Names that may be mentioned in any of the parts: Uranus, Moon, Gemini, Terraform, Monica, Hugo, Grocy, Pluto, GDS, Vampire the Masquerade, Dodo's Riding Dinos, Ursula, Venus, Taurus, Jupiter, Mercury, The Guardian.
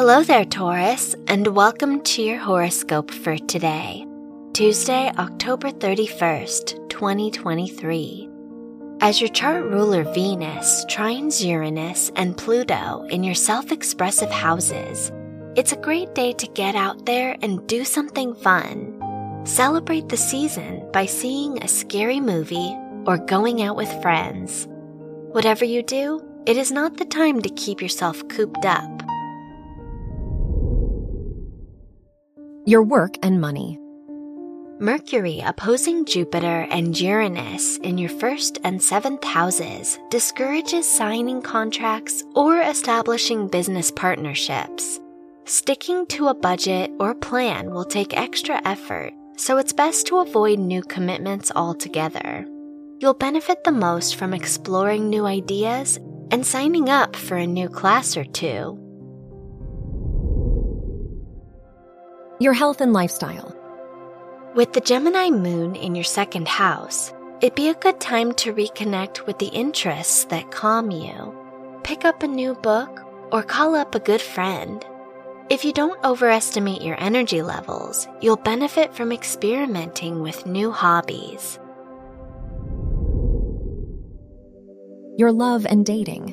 Hello there, Taurus, and welcome to your horoscope for today, Tuesday, October 31st, 2023. As your chart ruler Venus trines Uranus and Pluto in your self-expressive houses, it's a great day to get out there and do something fun. Celebrate the season by seeing a scary movie or going out with friends. Whatever you do, it is not the time to keep yourself cooped up. Your work and money. Mercury opposing Jupiter and Uranus in your 1st and 7th houses discourages signing contracts or establishing business partnerships. Sticking to a budget or plan will take extra effort, so it's best to avoid new commitments altogether. You'll benefit the most from exploring new ideas and signing up for a new class or two. Your health and lifestyle. With the Gemini moon in your 2nd house, it'd be a good time to reconnect with the interests that calm you. Pick up a new book or call up a good friend. If you don't overestimate your energy levels, you'll benefit from experimenting with new hobbies. Your love and dating.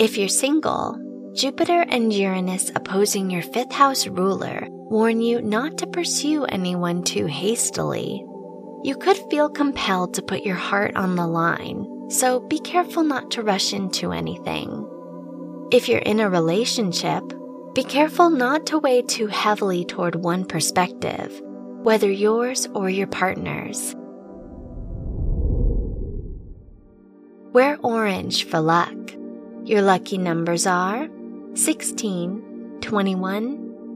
If you're single, Jupiter and Uranus opposing your 5th house ruler warn you not to pursue anyone too hastily. You could feel compelled to put your heart on the line, so be careful not to rush into anything. If you're in a relationship, be careful not to weigh too heavily toward one perspective, whether yours or your partner's. Wear orange for luck. Your lucky numbers are 16, 21,